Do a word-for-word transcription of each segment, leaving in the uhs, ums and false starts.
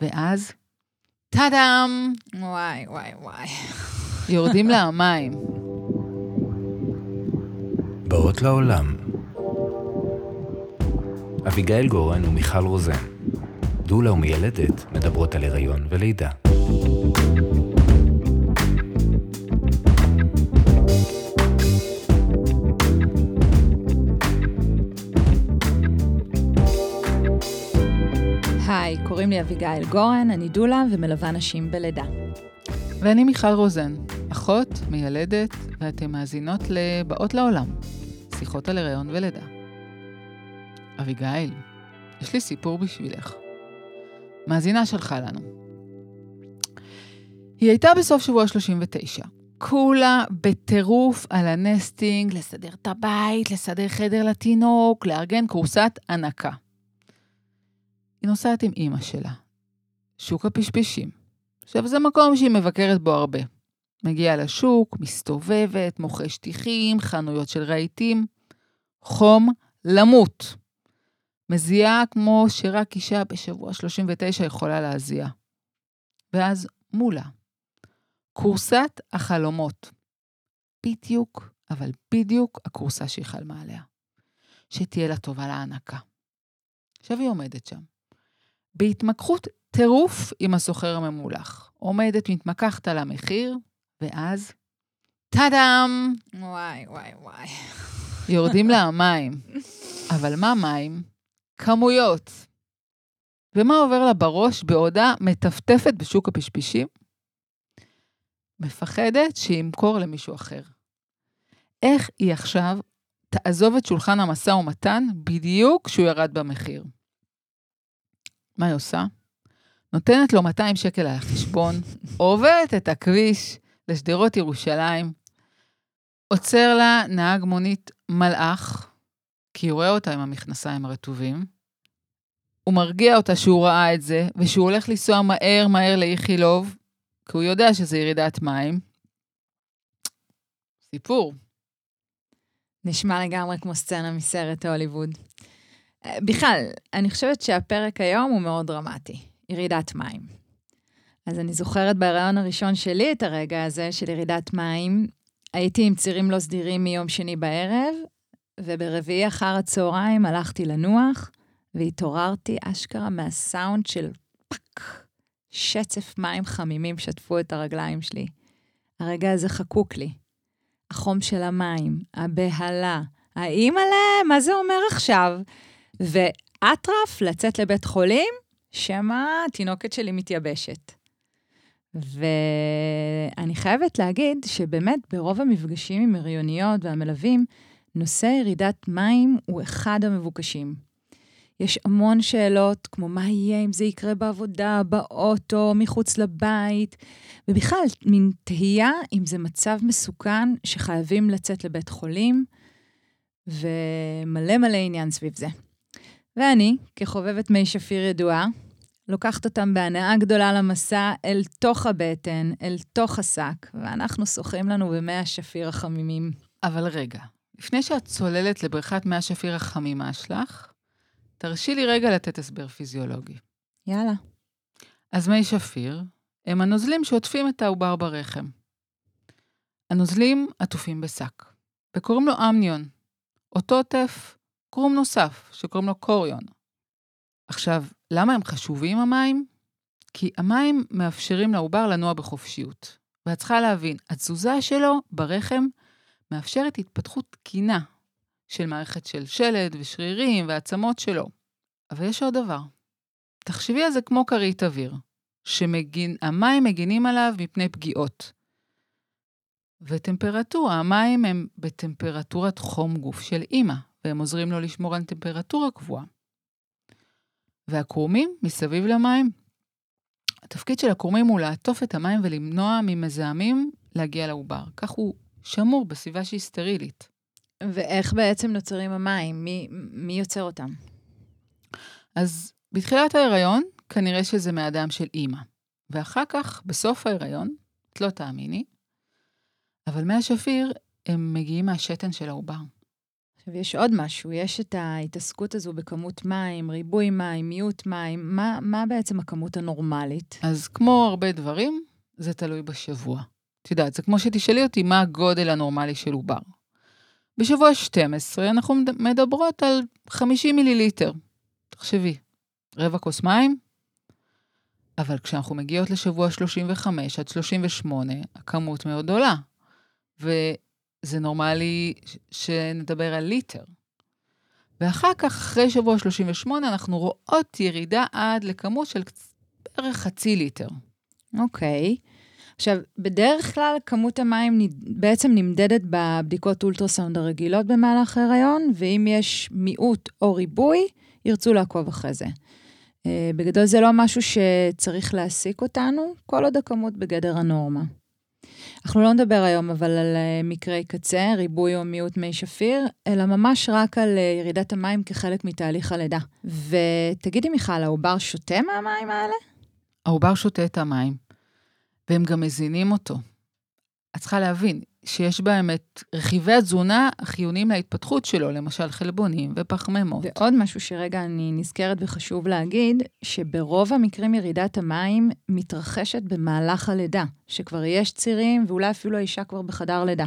ואז, טאדם! וואי, וואי, וואי. יורדים להמיים. באות לעולם. אביגיל גורן ומיכל רוזן. דולה ומיילדת מדברות על הריון ולידה. היי, קוראים לי אביגיל גורן, אני דולה ומלווה נשים בלידה. ואני מיכל רוזן, אחות, מיילדת, ואתם מאזינות לבאות לעולם, שיחות על הריון ולידה. אביגיל, יש לי סיפור בשבילך. מאזינה שלחה לנו. היא הייתה בסוף שבוע שלושים ותשע. כולה בטירוף על הנסטינג, לסדר את הבית, לסדר חדר לתינוק, לארגן קורסת ענקה. היא נוסעת עם אמא שלה, שוק הפשפשים. עכשיו זה מקום שהיא מבקרת בו הרבה. מגיעה לשוק, מסתובבת, מוכרי שטיחים, חנויות של רהיטים, חום למות. מזיעה כמו שרק אישה בשבוע שלושים ותשע יכולה להזיע. ואז מולה, קורסת החלומות. בדיוק, אבל בדיוק הקורסה שהיא חלמה עליה. שתהיה לה טובה להנקה. עכשיו היא עומדת שם. בהתמקחות טירוף עם הסוחר הממולח. עומדת, מתמקחת על המחיר, ואז, טאדם! וואי, וואי, וואי. יורדים לה מים. אבל מה מים? כמויות. ומה עובר לה בראש בעודה מטפטפת בשוק הפשפישים? מפחדת שימכור למישהו אחר. איך היא עכשיו תעזוב את שולחן המסע ומתן בדיוק שהוא ירד במחיר? מה היא עושה? נותנת לו מאתיים שקל על החשבון, עוברת את הכביש לשדרות ירושלים, עוצר לה נהג מונית מלאך, כי הוא רואה אותה עם המכנסיים הרטובים, הוא מרגיע אותה שהוא ראה את זה, ושהוא הולך לנסוע מהר מהר לאיכילוב, כי הוא יודע שזה ירידת מים. סיפור. נשמע לגמרי כמו סצנה מסרט הוליווד. בכלל, אני חושבת שהפרק היום הוא מאוד דרמטי, ירידת מים. אז אני זוכרת בהיריון הראשון שלי את הרגע הזה של ירידת מים, הייתי עם צירים לא סדירים מיום שני בערב, וברביעי אחר הצהריים הלכתי לנוח, והתעוררתי אשכרה מהסאונד של פק, שצף מים חמימים שטפו את הרגליים שלי. הרגע הזה חקוק לי. החום של המים, הבהלה, האימאלה, מה זה אומר עכשיו? ואטרף לצאת לבית חולים, שמה התינוקת שלי מתייבשת. ואני חייבת להגיד שבאמת ברוב המפגשים עם הריוניות והמלווים, נושא ירידת מים הוא אחד המבוקשים. יש המון שאלות, כמו מה יהיה אם זה יקרה בעבודה, באוטו, מחוץ לבית, ובכלל מין תהייה אם זה מצב מסוכן שחייבים לצאת לבית חולים, ומלא מלא עניין סביב זה. ואני, כחובבת מי שפיר ידועה, לוקחת אותם בהנאה גדולה למסע אל תוך הבטן, אל תוך השק, ואנחנו שוחים לנו במי השפיר החמימים. אבל רגע, לפני שאת צוללת לבריכת מי השפיר החמימה שלך, תרשי לי רגע לתת הסבר פיזיולוגי. יאללה. אז מי שפיר הם הנוזלים שעוטפים את העובר ברחם. הנוזלים עטופים בשק, וקוראים לו אמניון. אותו עוטף קרום נוסף, שקוראים לו קוריון. עכשיו, למה הם חשובים המים? כי המים מאפשרים לעובר לנוע בחופשיות. ואת צריכה להבין, התזוזה שלו ברחם מאפשרת התפתחות תקינה של מערכת של שלד ושרירים והעצמות שלו. אבל יש עוד דבר. תחשבי על זה כמו קרית אוויר, שהמים מגינים עליו מפני פגיעות. וטמפרטורה, המים הם בטמפרטורת חום גוף של אמא, והם עוזרים לו לשמור על טמפרטורה קבועה. והקורמים מסביב למים, התפקיד של הקורמים הוא לעטוף את המים ולמנוע ממזהמים להגיע לעובר. כך הוא שמור בסביבה שהיא סטרילית. ואיך בעצם נוצרים המים? מי, מי יוצר אותם? אז בתחילת ההיריון, כנראה שזה מהדם של אמא. ואחר כך, בסוף ההיריון, את לא תאמיני, אבל מי השפיר הם מגיעים מהשתן של העובר. עכשיו, יש עוד משהו, יש את ההתעסקות הזו בכמות מים, ריבוי מים, מיעוט מים, מה, מה בעצם הכמות הנורמלית? אז כמו הרבה דברים, זה תלוי בשבוע. את יודעת, זה כמו שתשאלי אותי, מה הגודל הנורמלי של עובר? בשבוע שתים עשרה אנחנו מדברות על חמישים מיליליטר, תחשבי, רבע כוס מים, אבל כשאנחנו מגיעות לשבוע שלושים וחמש עד שלושים ושמונה, הכמות מאוד עולה, וזה נורמלי שנדבר על ליטר. ואחר כך, אחרי שבוע שלושים ושמונה, אנחנו רואות ירידה עד לכמות של בערך חצי ליטר. אוקיי. Okay. עכשיו, בדרך כלל כמות המים בעצם נמדדת בבדיקות אולטרסאונד הרגילות במהלך ההיריון, ואם יש מיעוט או ריבוי, ירצו לעקוב אחרי זה. בגדול זה לא משהו שצריך להעסיק אותנו, כל עוד הכמות בגדר הנורמה. אנחנו לא נדבר היום אבל על מקרי קצה, ריבוי או מיעוט מי שפיר, אלא ממש רק על ירידת המים כחלק מתהליך הלידה. ותגידי מיכל, העובר שותה מהמים האלה? העובר שותה את המים. והם גם מזינים אותו. את צריכה להבין שיש בהם את רכיבי התזונה החיוניים להתפתחות שלו, למשל חלבונים ופחמימות. ועוד משהו שרגע אני נזכרת וחשוב להגיד, שברוב המקרים ירידת המים מתרחשת במהלך הלידה, שכבר יש צירים ואולי אפילו האישה כבר בחדר לידה.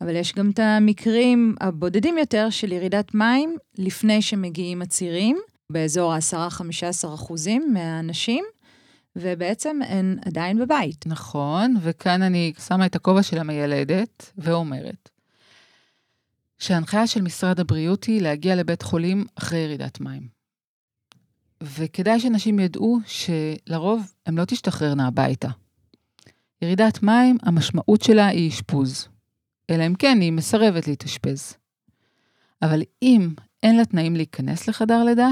אבל יש גם את המקרים הבודדים יותר של ירידת מים לפני שמגיעים הצירים, באזור עשרה עד חמישה עשר אחוזים מהנשים, ובעצם הן עדיין בבית. נכון, וכאן אני שמה את הכובע של המיילדת ואומרת שההנחיה של משרד הבריאות היא להגיע לבית חולים אחרי ירידת מים. וכדאי שנשים ידעו שלרוב הן לא תשתחררנה הביתה. ירידת מים, המשמעות שלה היא אשפוז. אלא אם כן היא מסרבת להתאשפז. אבל אם אין לה תנאים להיכנס לחדר לידה,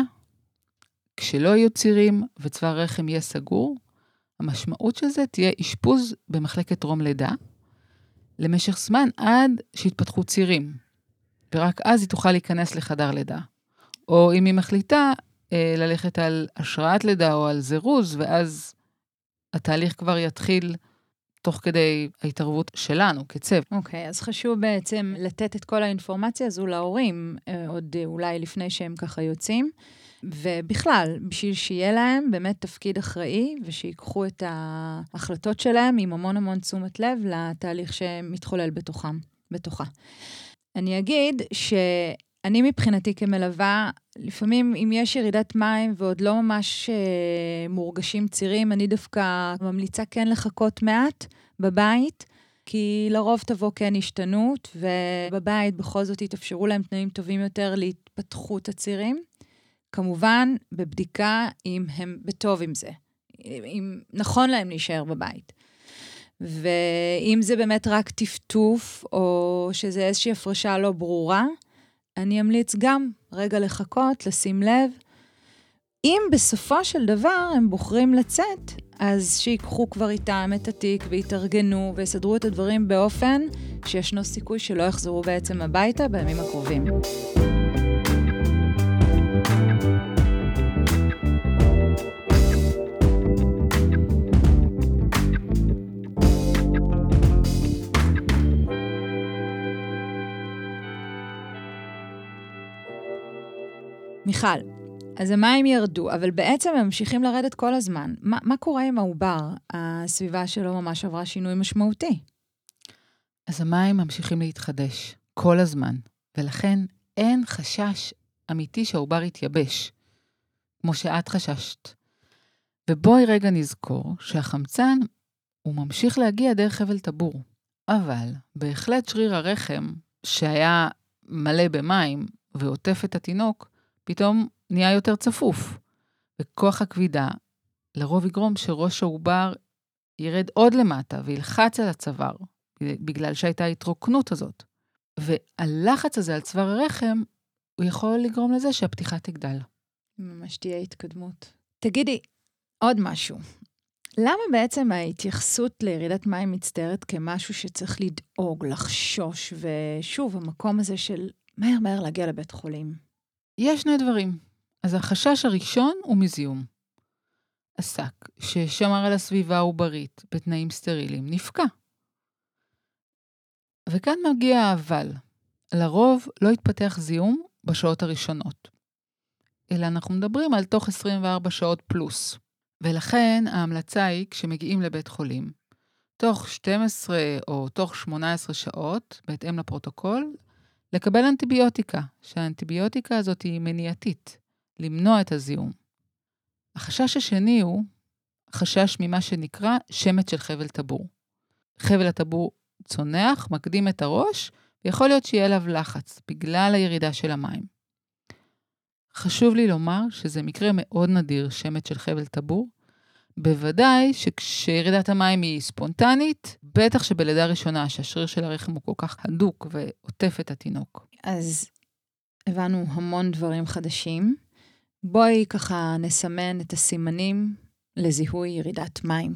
כשלא יהיו צירים וצבא הרחם יהיה סגור, המשמעות של זה תהיה אשפוז במחלקת טרום לידה, למשך זמן עד שהתפתחו צירים, ורק אז היא תוכל להיכנס לחדר לידה. או אם היא מחליטה ללכת על השראת לידה או על זירוז, ואז התהליך כבר יתחיל תוך כדי ההתערבות שלנו כצוות. אוקיי, אז חשוב בעצם לתת את כל האינפורמציה הזו להורים, עוד אולי לפני שהם ככה יוצאים, ובכלל, בשביל שיהיה להם באמת תפקיד אחראי, ושיקחו את ההחלטות שלהם עם המון המון תשומת לב לתהליך שמתחולל בתוכם, בתוכה. אני אגיד שאני מבחינתי כמלווה, לפעמים אם יש ירידת מים ועוד לא ממש מורגשים צירים, אני דווקא ממליצה כן לחכות מעט בבית, כי לרוב תבוא כן השתנות, ובבית בכל זאת יתאפשרו להם תנאים טובים יותר להתפתחות הצירים. כמובן, בבדיקה אם הם בטוב עם זה, אם נכון להם להישאר בבית. ואם זה באמת רק טפטוף, או שזה איזושהי הפרשה לא ברורה, אני אמליץ גם רגע לחכות, לשים לב. אם בסופו של דבר הם בוחרים לצאת, אז שיקחו כבר איתם את התיק ויתארגנו ויסדרו את הדברים באופן שישנו סיכוי שלא יחזרו בעצם הביתה בימים הקרובים. מיכל, אז המים ירדו, אבל בעצם הם ממשיכים לרדת כל הזמן. מה, מה קורה עם העובר? הסביבה שלו ממש עברה שינוי משמעותי. אז המים ממשיכים להתחדש כל הזמן, ולכן אין חשש אמיתי שהעובר יתייבש, כמו שאת חששת. ובואי רגע נזכור שהחמצן הוא ממשיך להגיע דרך חבל טבור, אבל בהחלט שריר הרחם שהיה מלא במים ועוטף את התינוק, פתאום נהיה יותר צפוף, וכוח הכבידה לרוב יגרום שראש העובר ירד עוד למטה וילחץ על הצוואר, בגלל שהייתה ההתרוקנות הזאת. והלחץ הזה על צוואר הרחם, הוא יכול לגרום לזה שהפתיחה תגדל. ממש תהיה התקדמות. תגידי, עוד משהו. למה בעצם ההתייחסות לירידת מים מצטערת כמשהו שצריך לדאוג, לחשוש, ושוב, המקום הזה של מהר מהר להגיע לבית חולים? יש שני דברים. אז החשש הראשון הוא מזיום. השק ששמר על הסביבה העוברית בתנאים סטריליים נפקע. וכאן מגיע האבל. לרוב לא יתפתח זיהום בשעות הראשונות, אלא אנחנו מדברים על תוך עשרים וארבע שעות פלוס. ולכן ההמלצה היא כשמגיעים לבית חולים, תוך שתים עשרה או תוך שמונה עשרה שעות, בהתאם לפרוטוקול, לקבל אנטיביוטיקה, שהאנטיביוטיקה הזאת היא מניעתית, למנוע את הזיהום. החשש השני הוא חשש ממה שנקרא שמץ של חבל טבור. חבל הטבור צונח, מקדים את הראש, ויכול להיות שיהיה עליו לחץ בגלל הירידה של המים. חשוב לי לומר שזה מקרה מאוד נדיר, שמץ של חבל טבור, בוודאי שכשירידת המים היא ספונטנית, בטח שבלידה ראשונה שהשריר של הרחם הוא כל כך הדוק ועוטף את התינוק. אז הבנו המון דברים חדשים. בואי ככה נסמן את הסימנים לזיהוי ירידת מים.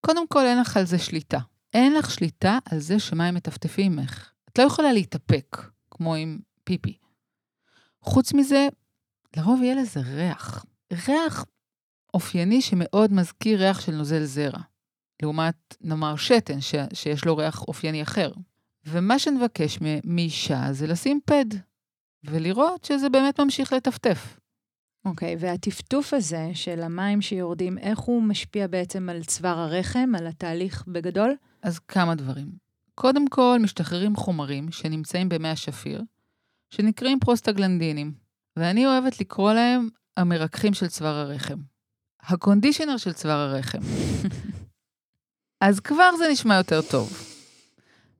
קודם כל אין לך על זה שליטה. אין לך שליטה על זה שמים מטפטפים ממך. את לא יכולה להתאפק, כמו עם פיפי. חוץ מזה, לרוב יהיה לזה ריח. ריח אופייני שמאוד מזכיר ריח של נוזל זרע, לעומת נאמר שתן ש- שיש לו ריח אופייני אחר. ומה שנבקש מ- מאישה זה לשים פד, ולראות שזה באמת ממשיך לטפטף. אוקיי, okay, והטפטוף הזה של המים שיורדים, איך הוא משפיע בעצם על צוואר הרחם, על התהליך בגדול? אז כמה דברים. קודם כל, משתחררים חומרים שנמצאים במי השפיר, שנקראים פרוסטגלנדינים, ואני אוהבת לקרוא להם המרקחים של צוואר הרחם. הקונדישנר של צוואר הרחם. אז כבר זה נשמע יותר טוב.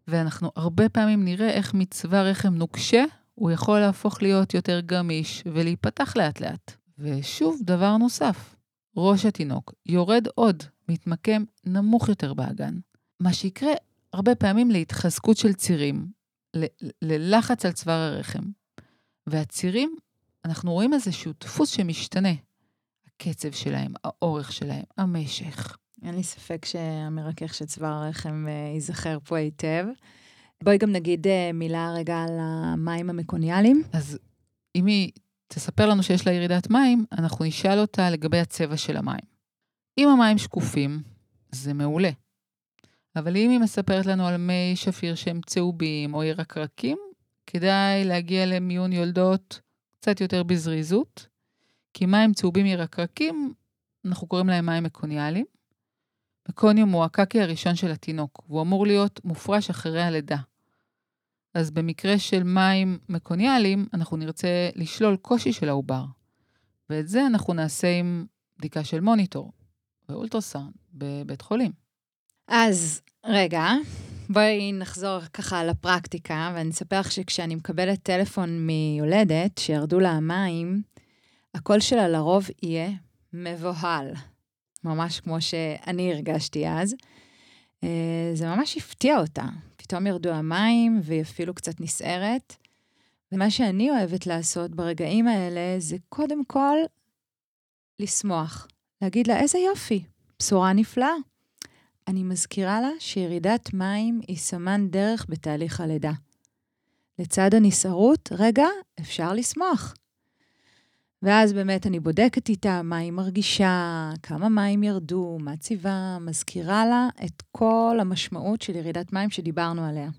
ואנחנו הרבה פעמים נראה איך מצוואר רחם נוקשה, הוא יכול להפוך להיות יותר גמיש ולהיפתח לאט לאט. ושוב דבר נוסף, ראש התינוק יורד עוד, מתמקם נמוך יותר באגן. מה שיקרה הרבה פעמים להתחזקות של צירים, ל- ללחץ על צוואר הרחם. והצירים, אנחנו רואים איזשהו דפוס שמשתנה. הקצב שלהם, האורך שלהם, המשך. אין לי ספק שהמרכך של צוואר הרחם ייזכר פה היטב. בואי גם נגיד מילה רגע על המים המקוניאליים. אז אם היא תספר לנו שיש לה ירידת מים, אנחנו נשאל אותה לגבי הצבע של המים. אם המים שקופים, זה מעולה. אבל אם היא מספרת לנו על מי שפיר שהם צהובים או ירקרקים, כדאי להגיע למיון יולדות קצת יותר בזריזות, כי מים צהובים ירקרקים, אנחנו קוראים להם מים מקוניאליים. מקוניום הוא הקקי הראשון של התינוק, והוא אמור להיות מופרש אחרי הלידה. אז במקרה של מים מקוניאליים, אנחנו נרצה לשלול קושי של העובר. ואת זה אנחנו נעשה עם בדיקה של מוניטור, ואולטרסאונד בבית חולים. אז רגע, בואי נחזור ככה לפרקטיקה, ואני אספר לך שכשאני מקבלת טלפון מיולדת, שירדו לה המים, הקול שלה לרוב יהיה מבוהל. ממש כמו שאני הרגשתי אז. זה ממש הפתיע אותה. פתאום ירדו המים, והיא אפילו קצת נסערת. ומה שאני אוהבת לעשות ברגעים האלה, זה קודם כל לשמוח. להגיד לה, איזה יופי, בשורה נפלאה. אני מזכירה לה שירידת מים היא סמן דרך בתהליך הלידה. לצד הנסערות, רגע, אפשר לשמוח. ואז באמת אני בודקת איתה מה היא מרגישה, כמה מים ירדו, מה צבע, מזכירה לה את כל המשמעות של ירידת מים שדיברנו עליה.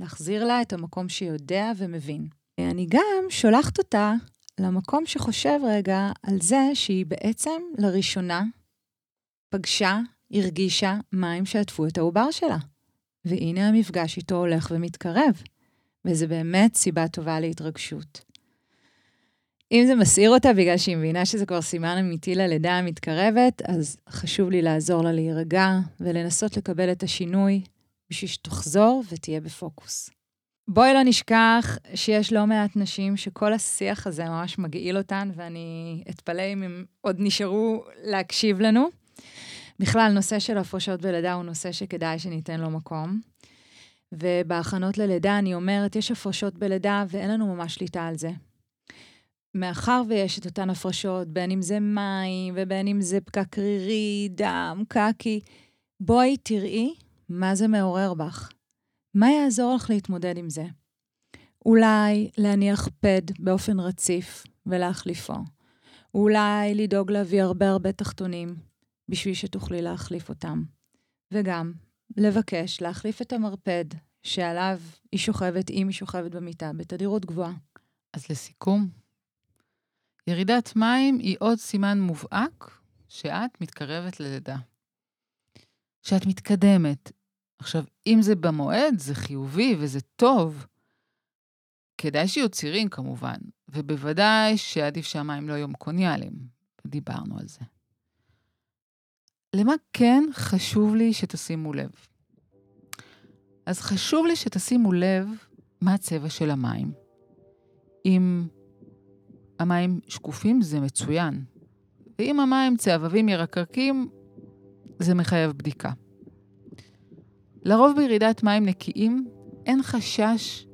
להחזיר לה את המקום שיודע ומבין. אני גם שולחת אותה למקום שחושב רגע על זה שהיא בעצם לראשונה פגשה, הרגישה מים שעטפו את העובר שלה. והנה המפגש איתו הולך ומתקרב. וזה באמת סיבה טובה להתרגשות. אם זה מסעיר אותה בגלל שהיא מבינה שזה כבר סימן אמיתי ללידה המתקרבת, אז חשוב לי לעזור לה להירגע ולנסות לקבל את השינוי בשביל שתחזור ותהיה בפוקוס. בואי לא נשכח שיש לא מעט נשים שכל השיח הזה ממש מגעיל אותן, ואני אתפלא אם הם עוד נשארו להקשיב לנו. בכלל, נושא של הפרשות בלידה הוא נושא שכדאי שניתן לו מקום. ובהכנות ללידה אני אומרת, יש הפרשות בלידה ואין לנו ממש שליטה על זה. מאחר ויש את אותן הפרשות, בין אם זה מים, ובין אם זה פקק רירי, דם, קקי, בואי תראי מה זה מעורר בך. מה יעזור לך להתמודד עם זה? אולי להניח פד באופן רציף ולהחליפו. אולי לדאוג להביא הרבה הרבה תחתונים, בשביל שתוכלי להחליף אותם. וגם לבקש להחליף את המרפד שעליו היא שוכבת, אם היא שוכבת במיטה, בתדירות גבוהה. אז לסיכום, ירידת מים היא עוד סימן מובהק שאת מתקרבת ללידה. שאת מתקדמת. עכשיו, אם זה במועד, זה חיובי וזה טוב, כדאי שיהיו צירים כמובן, ובוודאי שעדיף שהמים לא יהיו מקוניאליים. דיברנו על זה. למה כן חשוב לי שתשימו לב? אז חשוב לי שתשימו לב מה הצבע של המים. אם המים שקופים זה מצוין, ואם המים צהבבים ירקרקים זה מחייב בדיקה. לרוב בירידת מים נקיים אין חשש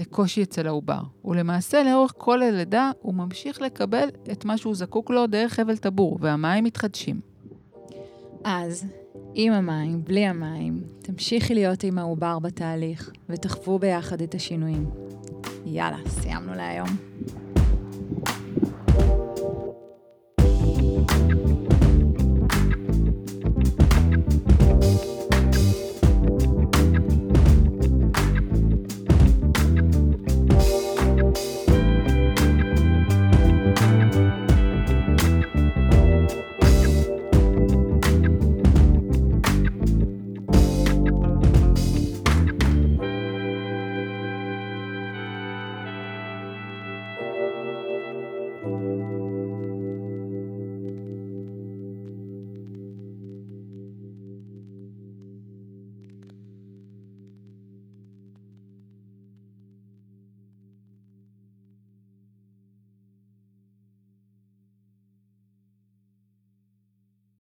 לקושי אצל העובר, ולמעשה לאורך כל הלידה הוא ממשיך לקבל את מה שהוא זקוק לו דרך חבל טבור, והמים מתחדשים. אז עם המים, בלי המים, תמשיכי להיות עם העובר בתהליך, ותחוו ביחד את השינויים. יאללה, סיימנו להיום.